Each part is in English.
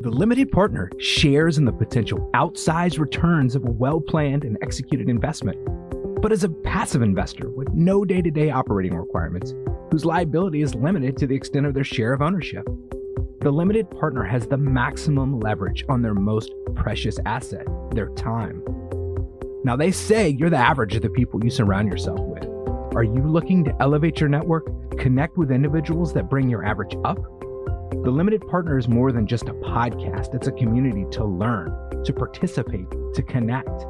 The limited partner shares in the potential outsized returns of a well-planned and executed investment, but is a passive investor with no day-to-day operating requirements, whose liability is limited to the extent of their share of ownership. The limited partner has the maximum leverage on their most precious asset, their time. Now, they say you're the average of the people you surround yourself with. Are you looking to elevate your network, connect with individuals that bring your average up? The Limited Partner is more than just a podcast. It's a community to learn, to participate, to connect.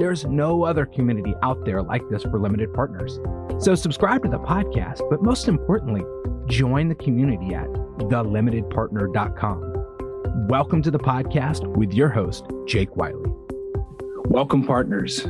There's no other community out there like this for limited partners. So subscribe to the podcast, but most importantly, join the community at thelimitedpartner.com. Welcome to the podcast with your host, Jake Wiley. Welcome, partners.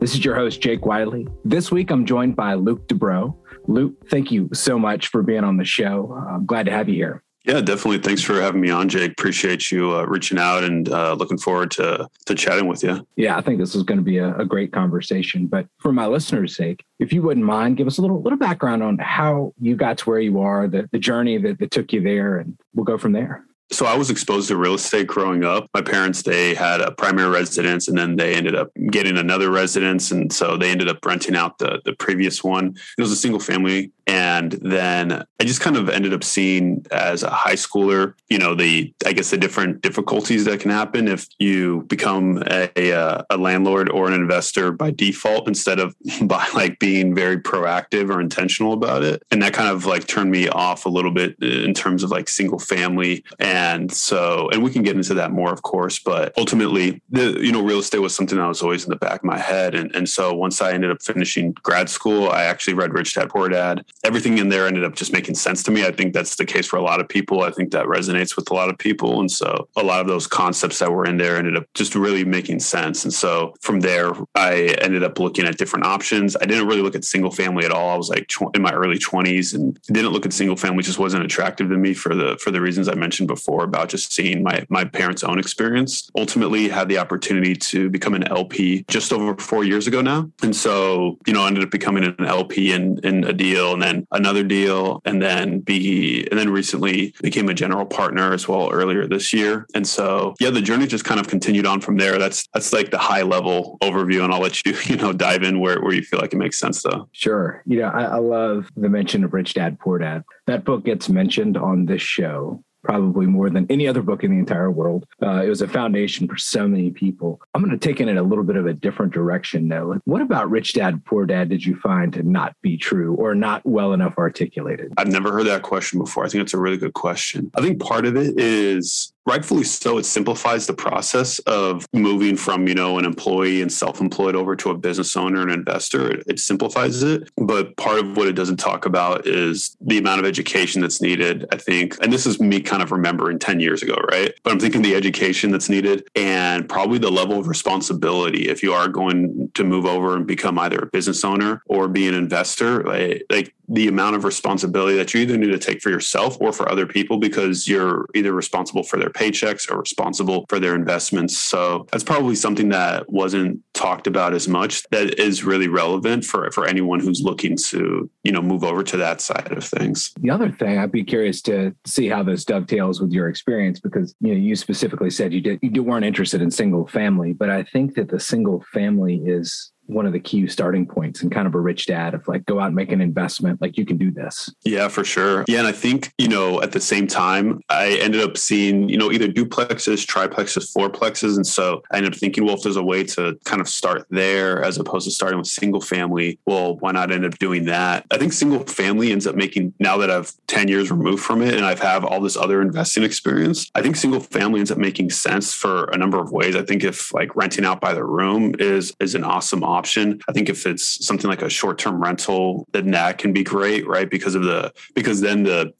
This is your host, Jake Wiley. This week, I'm joined by Luc D'Abreau. Luc, thank you so much for being on the show. I'm glad to have you here. Yeah, definitely. Thanks for having me on, Jake. Appreciate you reaching out and looking forward to chatting with you. Yeah, I think this is going to be a great conversation. But for my listeners' sake, if you wouldn't mind, give us a little background on how you got to where you are, the journey that took you there, and we'll go from there. So I was exposed to real estate growing up. My parents, they had a primary residence and then they ended up getting another residence. And so they ended up renting out the previous one. It was a single family. And then I just kind of ended up seeing as a high schooler, you know, the different difficulties that can happen if you become a landlord or an investor by default, instead of by like being very proactive or intentional about it. And that kind of like turned me off a little bit in terms of like single family. And we can get into that more, of course, but ultimately, real estate was something that was always in the back of my head. And so once I ended up finishing grad school, I actually read Rich Dad, Poor Dad. Everything in there ended up just making sense to me. I think that's the case for a lot of people. I think that resonates with a lot of people. And so a lot of those concepts that were in there ended up just really making sense. And so from there, I ended up looking at different options. I didn't really look at single family at all. I was like in my early 20s and didn't look at single family. It just wasn't attractive to me for the reasons I mentioned before about just seeing my parents' own experience. Ultimately had the opportunity to become an LP just over 4 years ago now. And so, I ended up becoming an LP in a deal, and then another deal, and then recently became a general partner as well earlier this year. And so, yeah, the journey just kind of continued on from there. That's like the high level overview, and I'll let you, dive in where you feel like it makes sense though. Sure. I love the mention of Rich Dad, Poor Dad. That book gets mentioned on this show probably more than any other book in the entire world. It was a foundation for so many people. I'm going to take it in a little bit of a different direction now. What about Rich Dad, Poor Dad did you find to not be true or not well enough articulated? I've never heard that question before. I think it's a really good question. I think part of it is, rightfully so, it simplifies the process of moving from, an employee and self-employed over to a business owner and investor. It simplifies it. But part of what it doesn't talk about is the amount of education that's needed, I think. And this is me kind of remembering 10 years ago, right? But I'm thinking the education that's needed and probably the level of responsibility if you are going to move over and become either a business owner or be an investor, like the amount of responsibility that you either need to take for yourself or for other people, because you're either responsible for their paychecks or responsible for their investments. So that's probably something that wasn't talked about as much that is really relevant for anyone who's looking to, move over to that side of things. The other thing, I'd be curious to see how this dovetails with your experience, because you specifically said you weren't interested in single family, but I think that the single family is one of the key starting points and kind of a Rich Dad of like, go out and make an investment. Like, you can do this. Yeah, for sure. Yeah. And I think, at the same time, I ended up seeing, either duplexes, triplexes, fourplexes. And so I ended up thinking, well, if there's a way to kind of start there as opposed to starting with single family, well, why not end up doing that? I think single family ends up making, now that I've 10 years removed from it and I've have all this other investing experience, I think single family ends up making sense for a number of ways. I think if like renting out by the room is an awesome option. I think if it's something like a short-term rental, then that can be great, right? Because the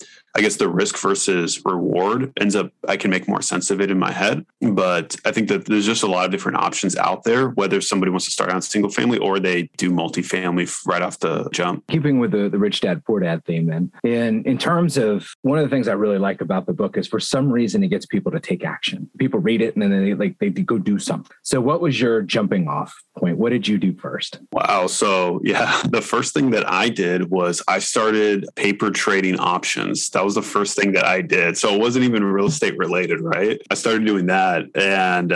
risk versus reward ends up, I can make more sense of it in my head. But I think that there's just a lot of different options out there, whether somebody wants to start out single family or they do multifamily right off the jump. Keeping with the Rich Dad, Poor Dad theme then, in terms of one of the things I really like about the book is for some reason, it gets people to take action. People read it and then they go do something. So what was your jumping off point? What did you do first? Wow. So yeah, the first thing that I did was I started paper trading options. That was the first thing that I did. So it wasn't even real estate related, right? I started doing that. And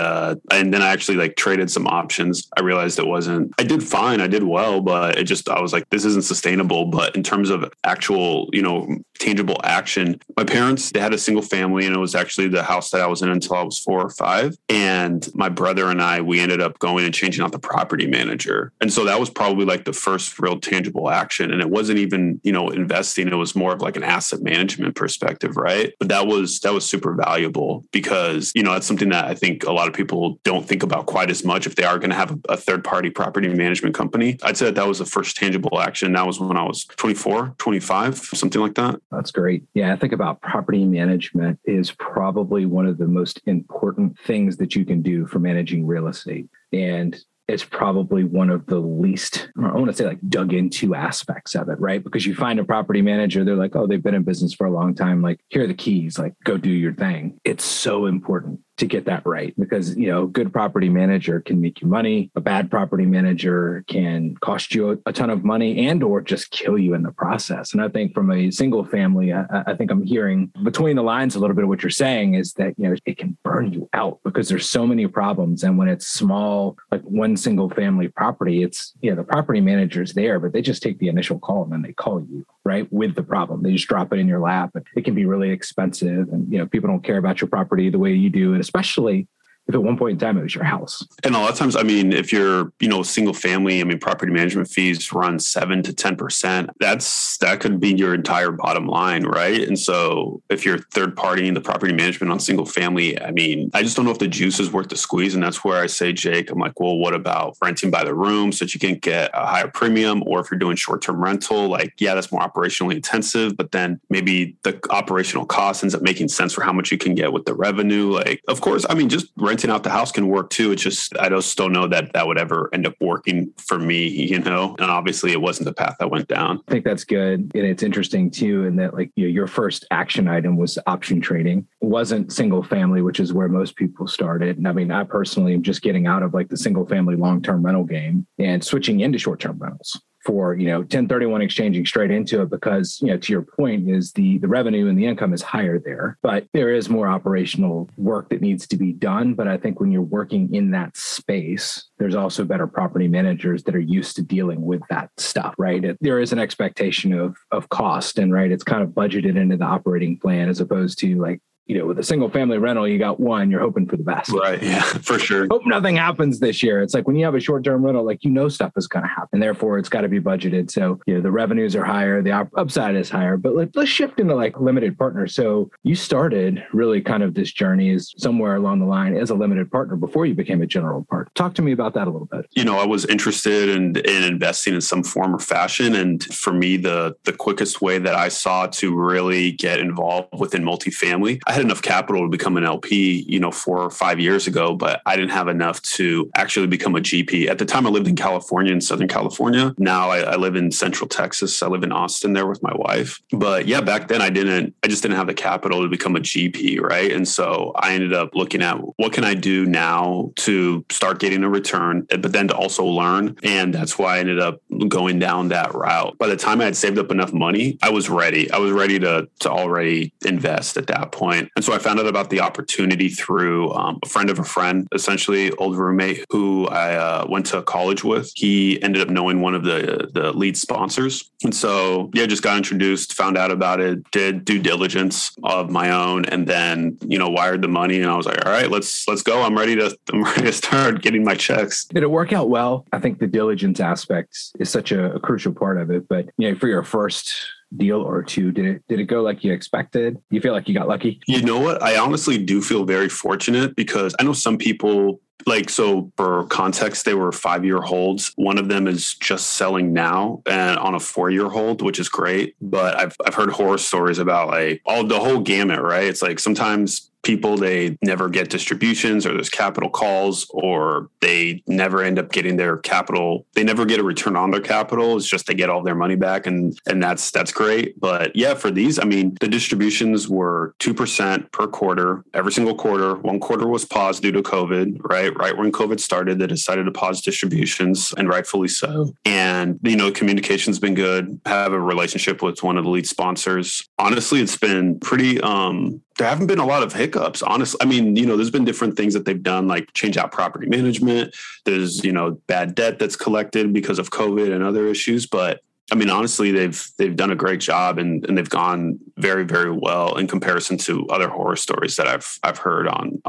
then I actually like traded some options. I realized it wasn't, I did fine. I did well, but it just, I was like, this isn't sustainable. But in terms of actual, you know, tangible action, my parents, they had a single family, and it was actually the house that I was in until I was 4 or 5. And my brother and I, we ended up going and changing out the property manager. And so that was probably like the first real tangible action. And it wasn't even, you know, investing. It was more of like an asset management perspective, right? But that was super valuable because, you know, that's something that I think a lot of people don't think about quite as much if they are going to have a third party property management company. I'd say that was the first tangible action. That was when I was 24, 25, something like that. That's great. Yeah. I think about property management is probably one of the most important things that you can do for managing real estate. And it's probably one of the least, I want to say like dug into aspects of it, right? Because you find a property manager, they're like, oh, they've been in business for a long time. Like, here are the keys, like go do your thing. It's so important to get that right because, you know, a good property manager can make you money. A bad property manager can cost you a ton of money and or just kill you in the process. And I think from a single family, I think I'm hearing between the lines a little bit of what you're saying is that, you know, it can burn you out because there's so many problems. And when it's small, like one single family property, it's, you know, the property manager's there, but they just take the initial call and then they call you, right? With the problem, they just drop it in your lap. It can be really expensive. And, you know, people don't care about your property the way you do. And especially if at one point in time it was your house. And a lot of times, I mean, if you're, you know, single family, I mean, property management fees run 7 to 10%. That could be your entire bottom line, right? And so if you're third partying the property management on single family, I mean, I just don't know if the juice is worth the squeeze. And that's where I say, Jake, I'm like, well, what about renting by the room so that you can get a higher premium? Or if you're doing short-term rental, like, yeah, that's more operationally intensive, but then maybe the operational cost ends up making sense for how much you can get with the revenue. Like, of course, I mean, just renting out the house can work too. It's just, I just don't know that that would ever end up working for me, you know? And obviously it wasn't the path I went down. I think that's good. And it's interesting too, in that, like, you know, your first action item was option trading. It wasn't single family, which is where most people started. And I mean, I personally am just getting out of like the single family long-term rental game and switching into short-term rentals for, you know, 1031 exchanging straight into it because, you know, to your point is the revenue and the income is higher there, but there is more operational work that needs to be done. But I think when you're working in that space, there's also better property managers that are used to dealing with that stuff, right? There is an expectation of cost and right, it's kind of budgeted into the operating plan as opposed to like, you know, with a single family rental, you got one, you're hoping for the best. Right. Yeah, for sure. Hope nothing happens this year. It's like when you have a short-term rental, like, you know, stuff is going to happen. Therefore, it's got to be budgeted. So, you know, the revenues are higher, the upside is higher, but let's shift into like limited partner. So you started really kind of this journey is somewhere along the line as a limited partner before you became a general partner. Talk to me about that a little bit. You know, I was interested in investing in some form or fashion. And for me, the quickest way that I saw to really get involved within multifamily, I had enough capital to become an LP, you know, 4 or 5 years ago, but I didn't have enough to actually become a GP. At the time, I lived in California, in Southern California. Now I live in Central Texas. I live in Austin there with my wife. But yeah, back then I just didn't have the capital to become a GP, right? And so I ended up looking at what can I do now to start getting a return, but then to also learn. And that's why I ended up going down that route. By the time I had saved up enough money, I was ready. I was ready to already invest at that point. And so I found out about the opportunity through a friend of a friend, essentially old roommate who I went to college with. He ended up knowing one of the lead sponsors. And so, yeah, just got introduced, found out about it, did due diligence of my own, and then, you know, wired the money. And I was like, all right, let's go. I'm ready to start getting my checks. Did it work out well? I think the diligence aspect is such a crucial part of it. But, you know, for your first deal or two, did it go like you expected? You feel like you got lucky? You know what? I honestly do feel very fortunate because I know some people, like, so for context, they were 5-year holds. One of them is just selling now and on a 4-year hold, which is great. But I've heard horror stories about like all the whole gamut, right? It's like sometimes people, they never get distributions, or there's capital calls, or they never end up getting their capital. They never get a return on their capital. It's just, they get all their money back. And that's great. But yeah, for these, I mean, the distributions were 2% per quarter, every single quarter. One quarter was paused due to COVID, right? Right when COVID started, they decided to pause distributions, and rightfully so. And, you know, communication's been good. I have a relationship with one of the lead sponsors. Honestly, it's been pretty, there haven't been a lot of hiccups, honestly. I mean, you know, there's been different things that they've done, like change out property management. There's, you know, bad debt that's collected because of COVID and other issues. But I mean, honestly, they've done a great job, and they've gone very, very well in comparison to other horror stories that I've heard on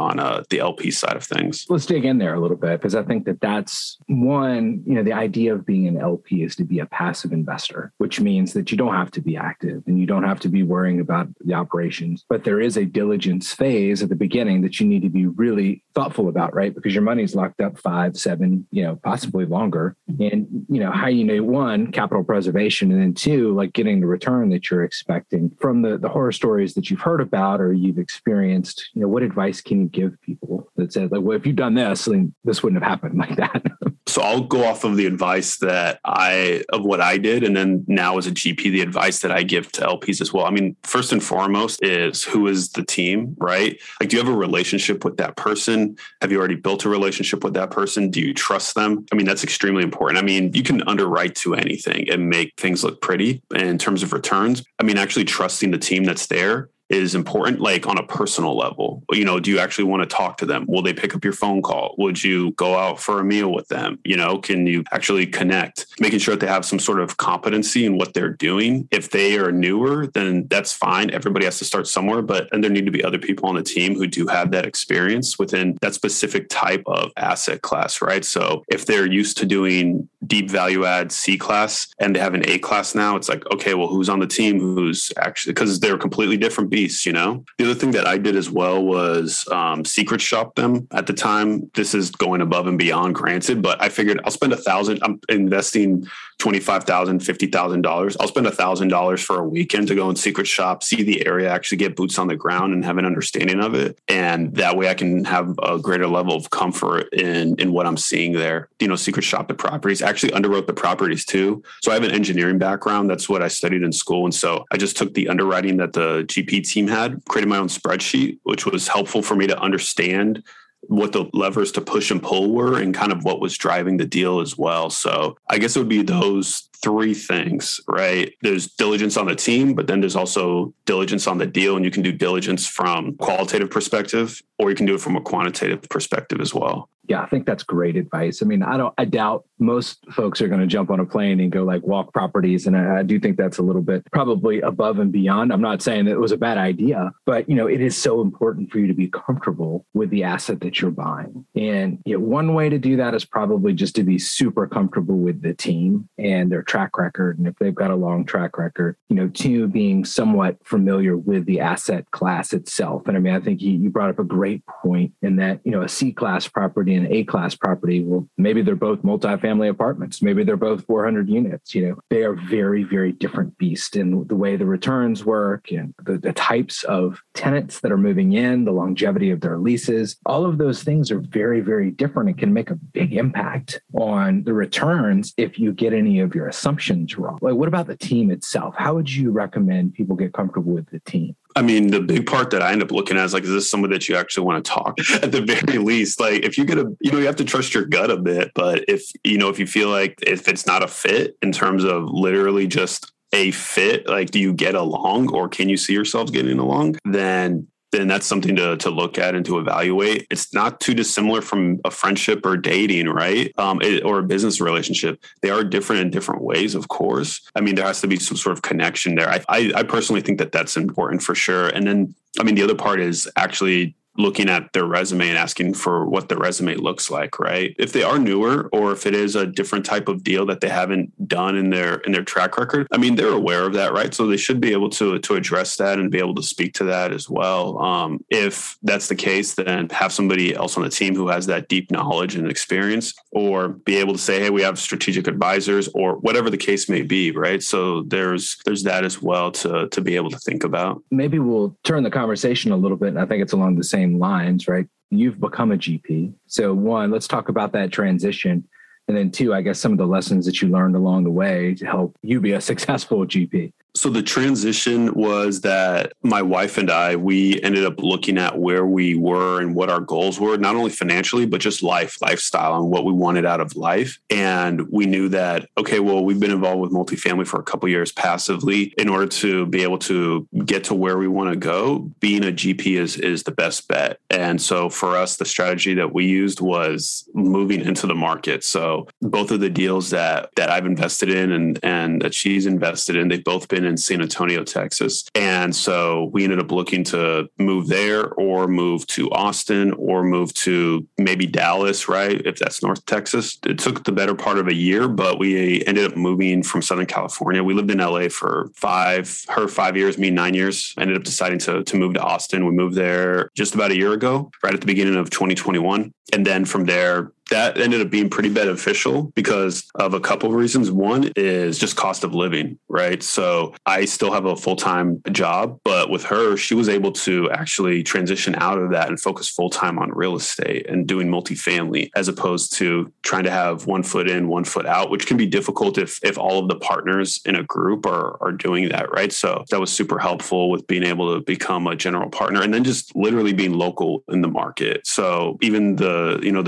the LP side of things. Let's dig in there a little bit, because I think that's one, you know, the idea of being an LP is to be a passive investor, which means that you don't have to be active and you don't have to be worrying about the operations. But there is a diligence phase at the beginning that you need to be really thoughtful about, right? Because your money's locked up 5, 7, you know, possibly longer. And, you know, how you know, one, capital preservation, and then two, like getting the return that you're expecting from the horror stories that you've heard about or you've experienced. You know, what advice can you give people that said, like, well, if you've done this, then this wouldn't have happened like that? So I'll go off of the advice of what I did. And then now as a GP, the advice that I give to LPs as well. I mean, first and foremost is, who is the team, right? Like, do you have a relationship with that person? Have you already built a relationship with that person? Do you trust them? I mean, that's extremely important. I mean, you can underwrite to anything and make things look pretty in terms of returns. I mean, actually trusting the team that's there is important, like on a personal level. You know, do you actually want to talk to them? Will they pick up your phone call? Would you go out for a meal with them? You know, can you actually connect? Making sure that they have some sort of competency in what they're doing. If they are newer, then that's fine. Everybody has to start somewhere, but and there need to be other people on the team who do have that experience within that specific type of asset class, right? So if they're used to doing deep value add C class and they have an A class now, it's like, okay, well, who's on the team? Who's actually, because they're completely different beasts. You know, the other thing that I did as well was secret shop them at the time. This is going above and beyond, granted, but I figured I'll spend $1,000. I'm investing $25,000, $50,000. I'll spend $1,000 for a weekend to go and secret shop, see the area, actually get boots on the ground and have an understanding of it. And that way I can have a greater level of comfort in what I'm seeing there. You know, secret shop the properties, actually underwrote the properties too. So I have an engineering background. That's what I studied in school. And so I just took the underwriting that the GP team had, created my own spreadsheet, which was helpful for me to understand what the levers to push and pull were and kind of what was driving the deal as well. So I guess it would be those three things, right? There's diligence on the team, but then there's also diligence on the deal. And you can do diligence from a qualitative perspective, or you can do it from a quantitative perspective as well. Yeah, I think that's great advice. I mean, I doubt most folks are going to jump on a plane and go like walk properties. And I do think that's a little bit probably above and beyond. I'm not saying that it was a bad idea, but you know, it is so important for you to be comfortable with the asset that you're buying. And you know, one way to do that is probably just to be super comfortable with the team and their track record. And if they've got a long track record, you know, two, being somewhat familiar with the asset class itself. And I mean, I think you brought up a great point in that, you know, a C class property an A-class property, well, maybe they're both multifamily apartments. Maybe they're both 400 units. You know, they are very, very different beasts in the way the returns work and the types of tenants that are moving in, the longevity of their leases. All of those things are very, very different and can make a big impact on the returns if you get any of your assumptions wrong. Like, what about the team itself? How would you recommend people get comfortable with the team? I mean, the big part that I end up looking at is like, is this someone that you actually want to talk at the very least? Like, if you get you know, you have to trust your gut a bit, but if, you know, if you feel like if it's not a fit in terms of literally just a fit, like, do you get along or can you see yourselves getting along? Then that's something to look at and to evaluate. It's not too dissimilar from a friendship or dating, right? Or a business relationship. They are different in different ways, of course. I mean, there has to be some sort of connection there. I personally think that that's important for sure. And then, I mean, the other part is actually looking at their resume and asking for what the resume looks like, right? If they are newer, or if it is a different type of deal that they haven't done in their track record, I mean, they're aware of that, right? So they should be able to address that and be able to speak to that as well. If that's the case, then have somebody else on the team who has that deep knowledge and experience, or be able to say, hey, we have strategic advisors, or whatever the case may be, right? So there's that as well to be able to think about. Maybe we'll turn the conversation a little bit, and I think it's along the same lines, right? You've become a GP. So one, let's talk about that transition. And then two, I guess some of the lessons that you learned along the way to help you be a successful GP. So the transition was that my wife and I, we ended up looking at where we were and what our goals were, not only financially, but just lifestyle and what we wanted out of life. And we knew that, okay, well, we've been involved with multifamily for a couple of years passively. In order to be able to get to where we want to go, being a GP is the best bet. And so for us, the strategy that we used was moving into the market. So both of the deals that I've invested in and that she's invested in, they've both been in San Antonio, Texas. And so we ended up looking to move there, or move to Austin, or move to maybe Dallas, right? If that's North Texas. It took the better part of a year, but we ended up moving from Southern California. We lived in LA for 5 years, me 9 years. Ended up deciding to move to Austin. We moved there just about a year ago, right at the beginning of 2021. And then from there, that ended up being pretty beneficial because of a couple of reasons. One is just cost of living, right? So I still have a full-time job, but with her, she was able to actually transition out of that and focus full-time on real estate and doing multifamily, as opposed to trying to have one foot in, one foot out, which can be difficult if all of the partners in a group are doing that, right? So that was super helpful with being able to become a general partner, and then just literally being local in the market. So even the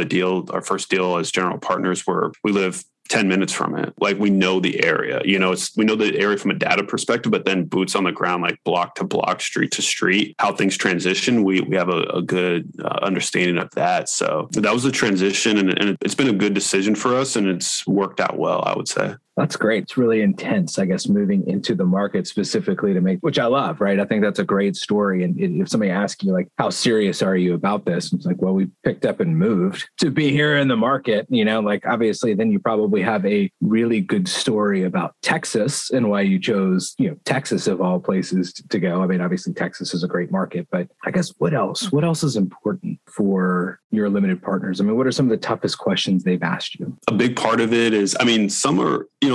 deal, our first deal as general partners, where we live 10 minutes from it. Like, we know the area, we know the area from a data perspective, but then boots on the ground, like block to block, street to street, how things transition. We have a good understanding of that. So that was the transition, and it's been a good decision for us, and it's worked out well, I would say. That's great. It's really intense, I guess, moving into the market specifically to make, which I love, right? I think that's a great story. And if somebody asks you, like, how serious are you about this? It's like, well, we picked up and moved to be here in the market, like, obviously, then you probably have a really good story about Texas and why you chose, Texas of all places to go. I mean, obviously, Texas is a great market, but I guess what else? What else is important for your limited partners? I mean, what are some of the toughest questions they've asked you? A big part of it is,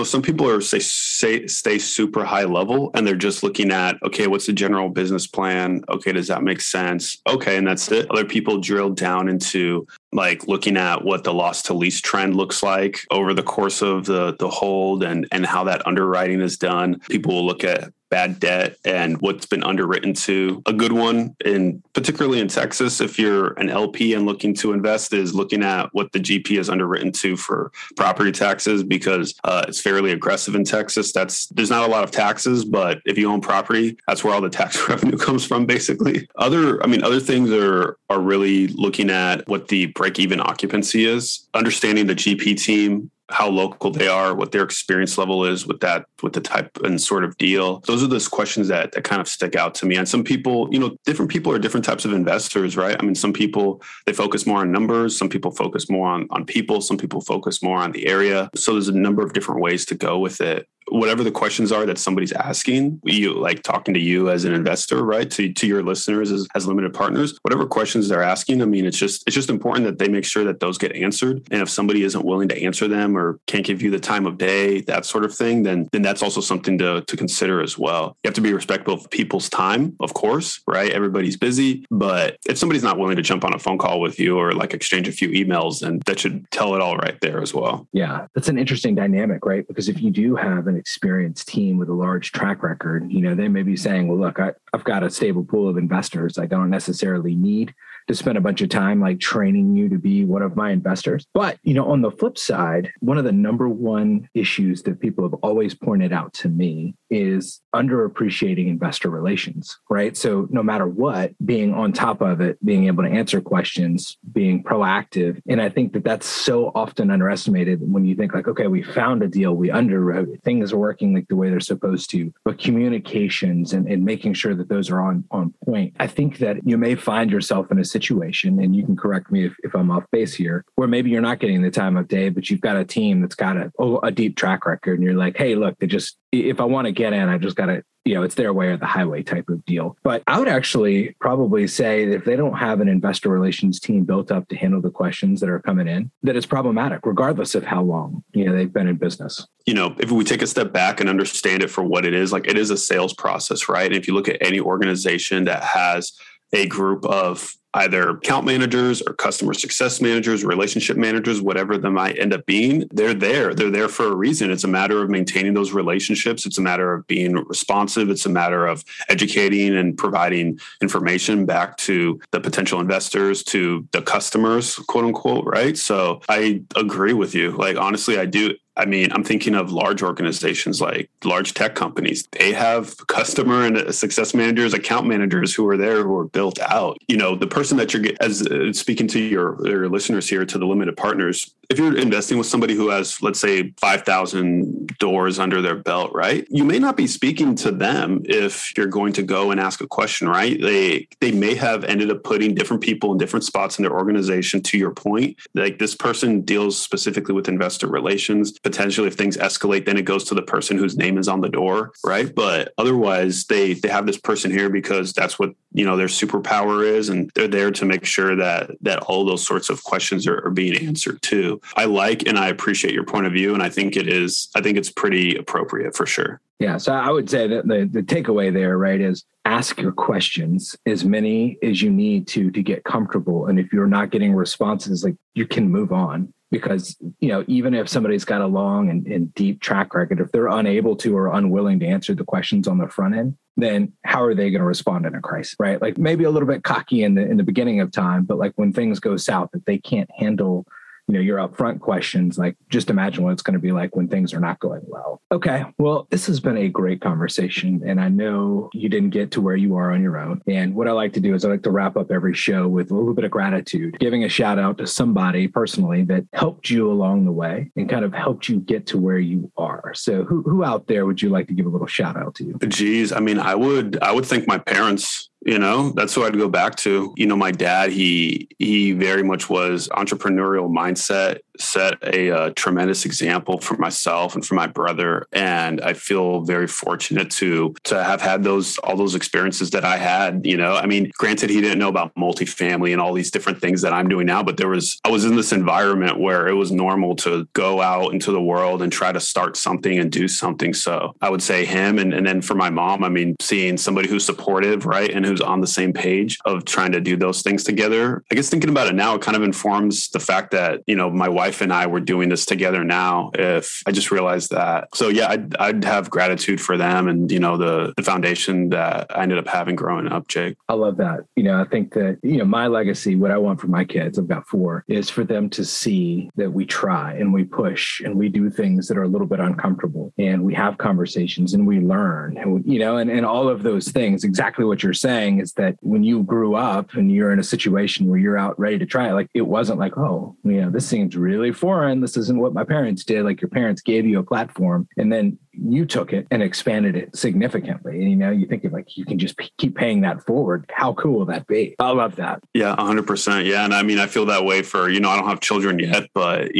some people are stay super high level, and they're just looking at, okay, what's the general business plan? Okay, does that make sense? Okay, and that's it. Other people drill down into like looking at what the loss to lease trend looks like over the course of the hold and how that underwriting is done. People will look at bad debt and what's been underwritten to. A good one, and particularly in Texas, if you're an LP and looking to invest, is looking at what the GP is underwritten to for property taxes, because it's fairly aggressive in Texas. There's not a lot of taxes, but if you own property, that's where all the tax revenue comes from, basically. Other things are really looking at what the break-even occupancy is, understanding the GP team, how local they are, what their experience level is with the type and sort of deal. Those are those questions that kind of stick out to me. And some people, different people are different types of investors, right? I mean, some people, they focus more on numbers. Some people focus more on people. Some people focus more on the area. So there's a number of different ways to go with it. Whatever the questions are that somebody's asking, you like talking to you as an investor, right? To your listeners as limited partners, whatever questions they're asking, I mean, it's just important that they make sure that those get answered. And if somebody isn't willing to answer them or can't give you the time of day, that sort of thing, then that's also something to consider as well. You have to be respectful of people's time, of course, right? Everybody's busy, but if somebody's not willing to jump on a phone call with you or like exchange a few emails, then that should tell it all right there as well. Yeah, that's an interesting dynamic, right? Because if you do have an experienced team with a large track record, they may be saying, well, look, I've got a stable pool of investors. I don't necessarily need to spend a bunch of time like training you to be one of my investors. But, on the flip side, one of the number one issues that people have always pointed out to me is underappreciating investor relations, right? So no matter what, being on top of it, being able to answer questions, being proactive. And I think that's so often underestimated when you think like, okay, we found a deal, we underwrote it, things things are working like the way they're supposed to, but communications and making sure that those are on point. I think that you may find yourself in a situation, and you can correct me if I'm off base here, where maybe you're not getting the time of day, but you've got a team that's got a deep track record, and you're like, hey, look, they just, if I want to get in, I just got to, it's their way or the highway type of deal. But I would actually probably say that if they don't have an investor relations team built up to handle the questions that are coming in, that it's problematic, regardless of how long, they've been in business. If we take a step back and understand it for what it is, like it is a sales process, right? And if you look at any organization that has a group of either account managers or customer success managers, relationship managers, whatever they might end up being, they're there. They're there for a reason. It's a matter of maintaining those relationships. It's a matter of being responsive. It's a matter of educating and providing information back to the potential investors, to the customers, quote unquote, right? So I agree with you. Like, honestly, I do. I mean, I'm thinking of large organizations like large tech companies. They have customer and success managers, account managers who are there, who are built out. The person that you're as speaking to your listeners here, to the limited partners, if you're investing with somebody who has, let's say, 5,000 doors under their belt, right? You may not be speaking to them if you're going to go and ask a question, right? They may have ended up putting different people in different spots in their organization, to your point. Like, this person deals specifically with investor relations. Potentially, if things escalate, then it goes to the person whose name is on the door, right? But otherwise, they have this person here because that's what, their superpower is. And they're there to make sure that all those sorts of questions are being answered too. I like, and I appreciate your point of view. And I think it's pretty appropriate for sure. Yeah. So I would say that the takeaway there, right, is ask your questions, as many as you need to get comfortable. And if you're not getting responses, like, you can move on. Because, even if somebody's got a long and deep track record, if they're unable to or unwilling to answer the questions on the front end, then how are they going to respond in a crisis, right? Like, maybe a little bit cocky in the beginning of time, but like, when things go south, if they can't handle your upfront questions, like, just imagine what it's going to be like when things are not going well. Okay. Well, this has been a great conversation, and I know you didn't get to where you are on your own. And what I like to do is I like to wrap up every show with a little bit of gratitude, giving a shout out to somebody personally that helped you along the way and kind of helped you get to where you are. So who out there would you like to give a little shout out to? Geez. I mean, I would thank my parents. That's who I'd go back to. My dad, he very much was entrepreneurial mindset, set a tremendous example for myself and for my brother. And I feel very fortunate to have had all those experiences that I had. I mean, granted, he didn't know about multifamily and all these different things that I'm doing now, but I was in this environment where it was normal to go out into the world and try to start something and do something. So I would say him. And then for my mom, I mean, seeing somebody who's supportive, right? And who's on the same page of trying to do those things together. I guess thinking about it now, it kind of informs the fact that, my wife and I were doing this together now, if I just realized that. So yeah, I'd have gratitude for them and, the foundation that I ended up having growing up, Jake. I love that. I think that, my legacy, what I want for my kids, I've got 4, is for them to see that we try and we push and we do things that are a little bit uncomfortable and we have conversations and we learn, and and all of those things, exactly what you're saying. Is that when you grew up and you're in a situation where you're out ready to try it, like, it wasn't like, oh, this seems really foreign. This isn't what my parents did. Like, your parents gave you a platform and then you took it and expanded it significantly. And, you think of, like, you can just keep paying that forward. How cool will that be? I love that. Yeah, 100%. Yeah. And I mean, I feel that way for, I don't have children yet, but,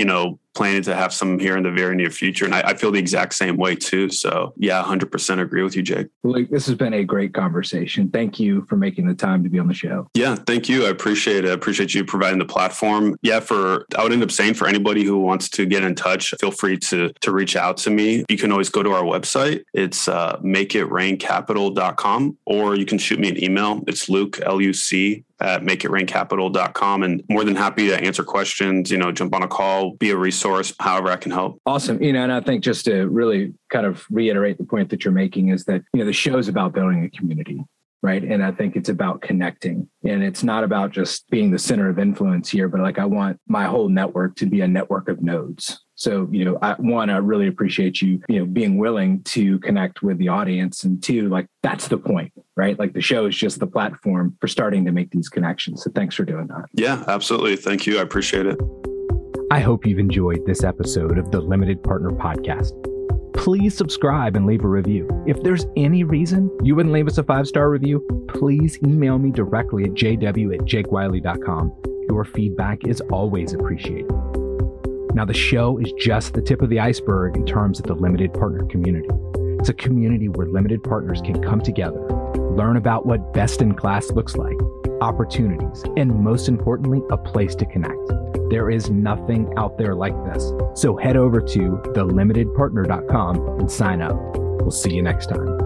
planning to have some here in the very near future. And I feel the exact same way too. So yeah, 100% agree with you, Jake. Luc, this has been a great conversation. Thank you for making the time to be on the show. Yeah, thank you. I appreciate it. I appreciate you providing the platform. Yeah, I would end up saying, for anybody who wants to get in touch, feel free to reach out to me. You can always go to our website. It's makeitraincapital.com, or you can shoot me an email. It's Luc, Luc, at makeitraincapital.com, and more than happy to answer questions, jump on a call, be a resource, however I can help. Awesome. And I think just to really kind of reiterate the point that you're making is that, the show is about building a community, right? And I think it's about connecting, and it's not about just being the center of influence here, but like, I want my whole network to be a network of nodes. So, I really appreciate you, being willing to connect with the audience, and 2, like, that's the point, right? Like, the show is just the platform for starting to make these connections. So thanks for doing that. Yeah, absolutely. Thank you. I appreciate it. I hope you've enjoyed this episode of the Limited Partner Podcast. please subscribe and leave a review. If there's any reason you wouldn't leave us a 5-star review, please email me directly at jw@jakewiley.com. Your feedback is always appreciated. Now, the show is just the tip of the iceberg in terms of the limited partner community. It's a community where limited partners can come together, learn about what best in class looks like, opportunities, and most importantly, a place to connect. There is nothing out there like this. So head over to thelimitedpartner.com and sign up. We'll see you next time.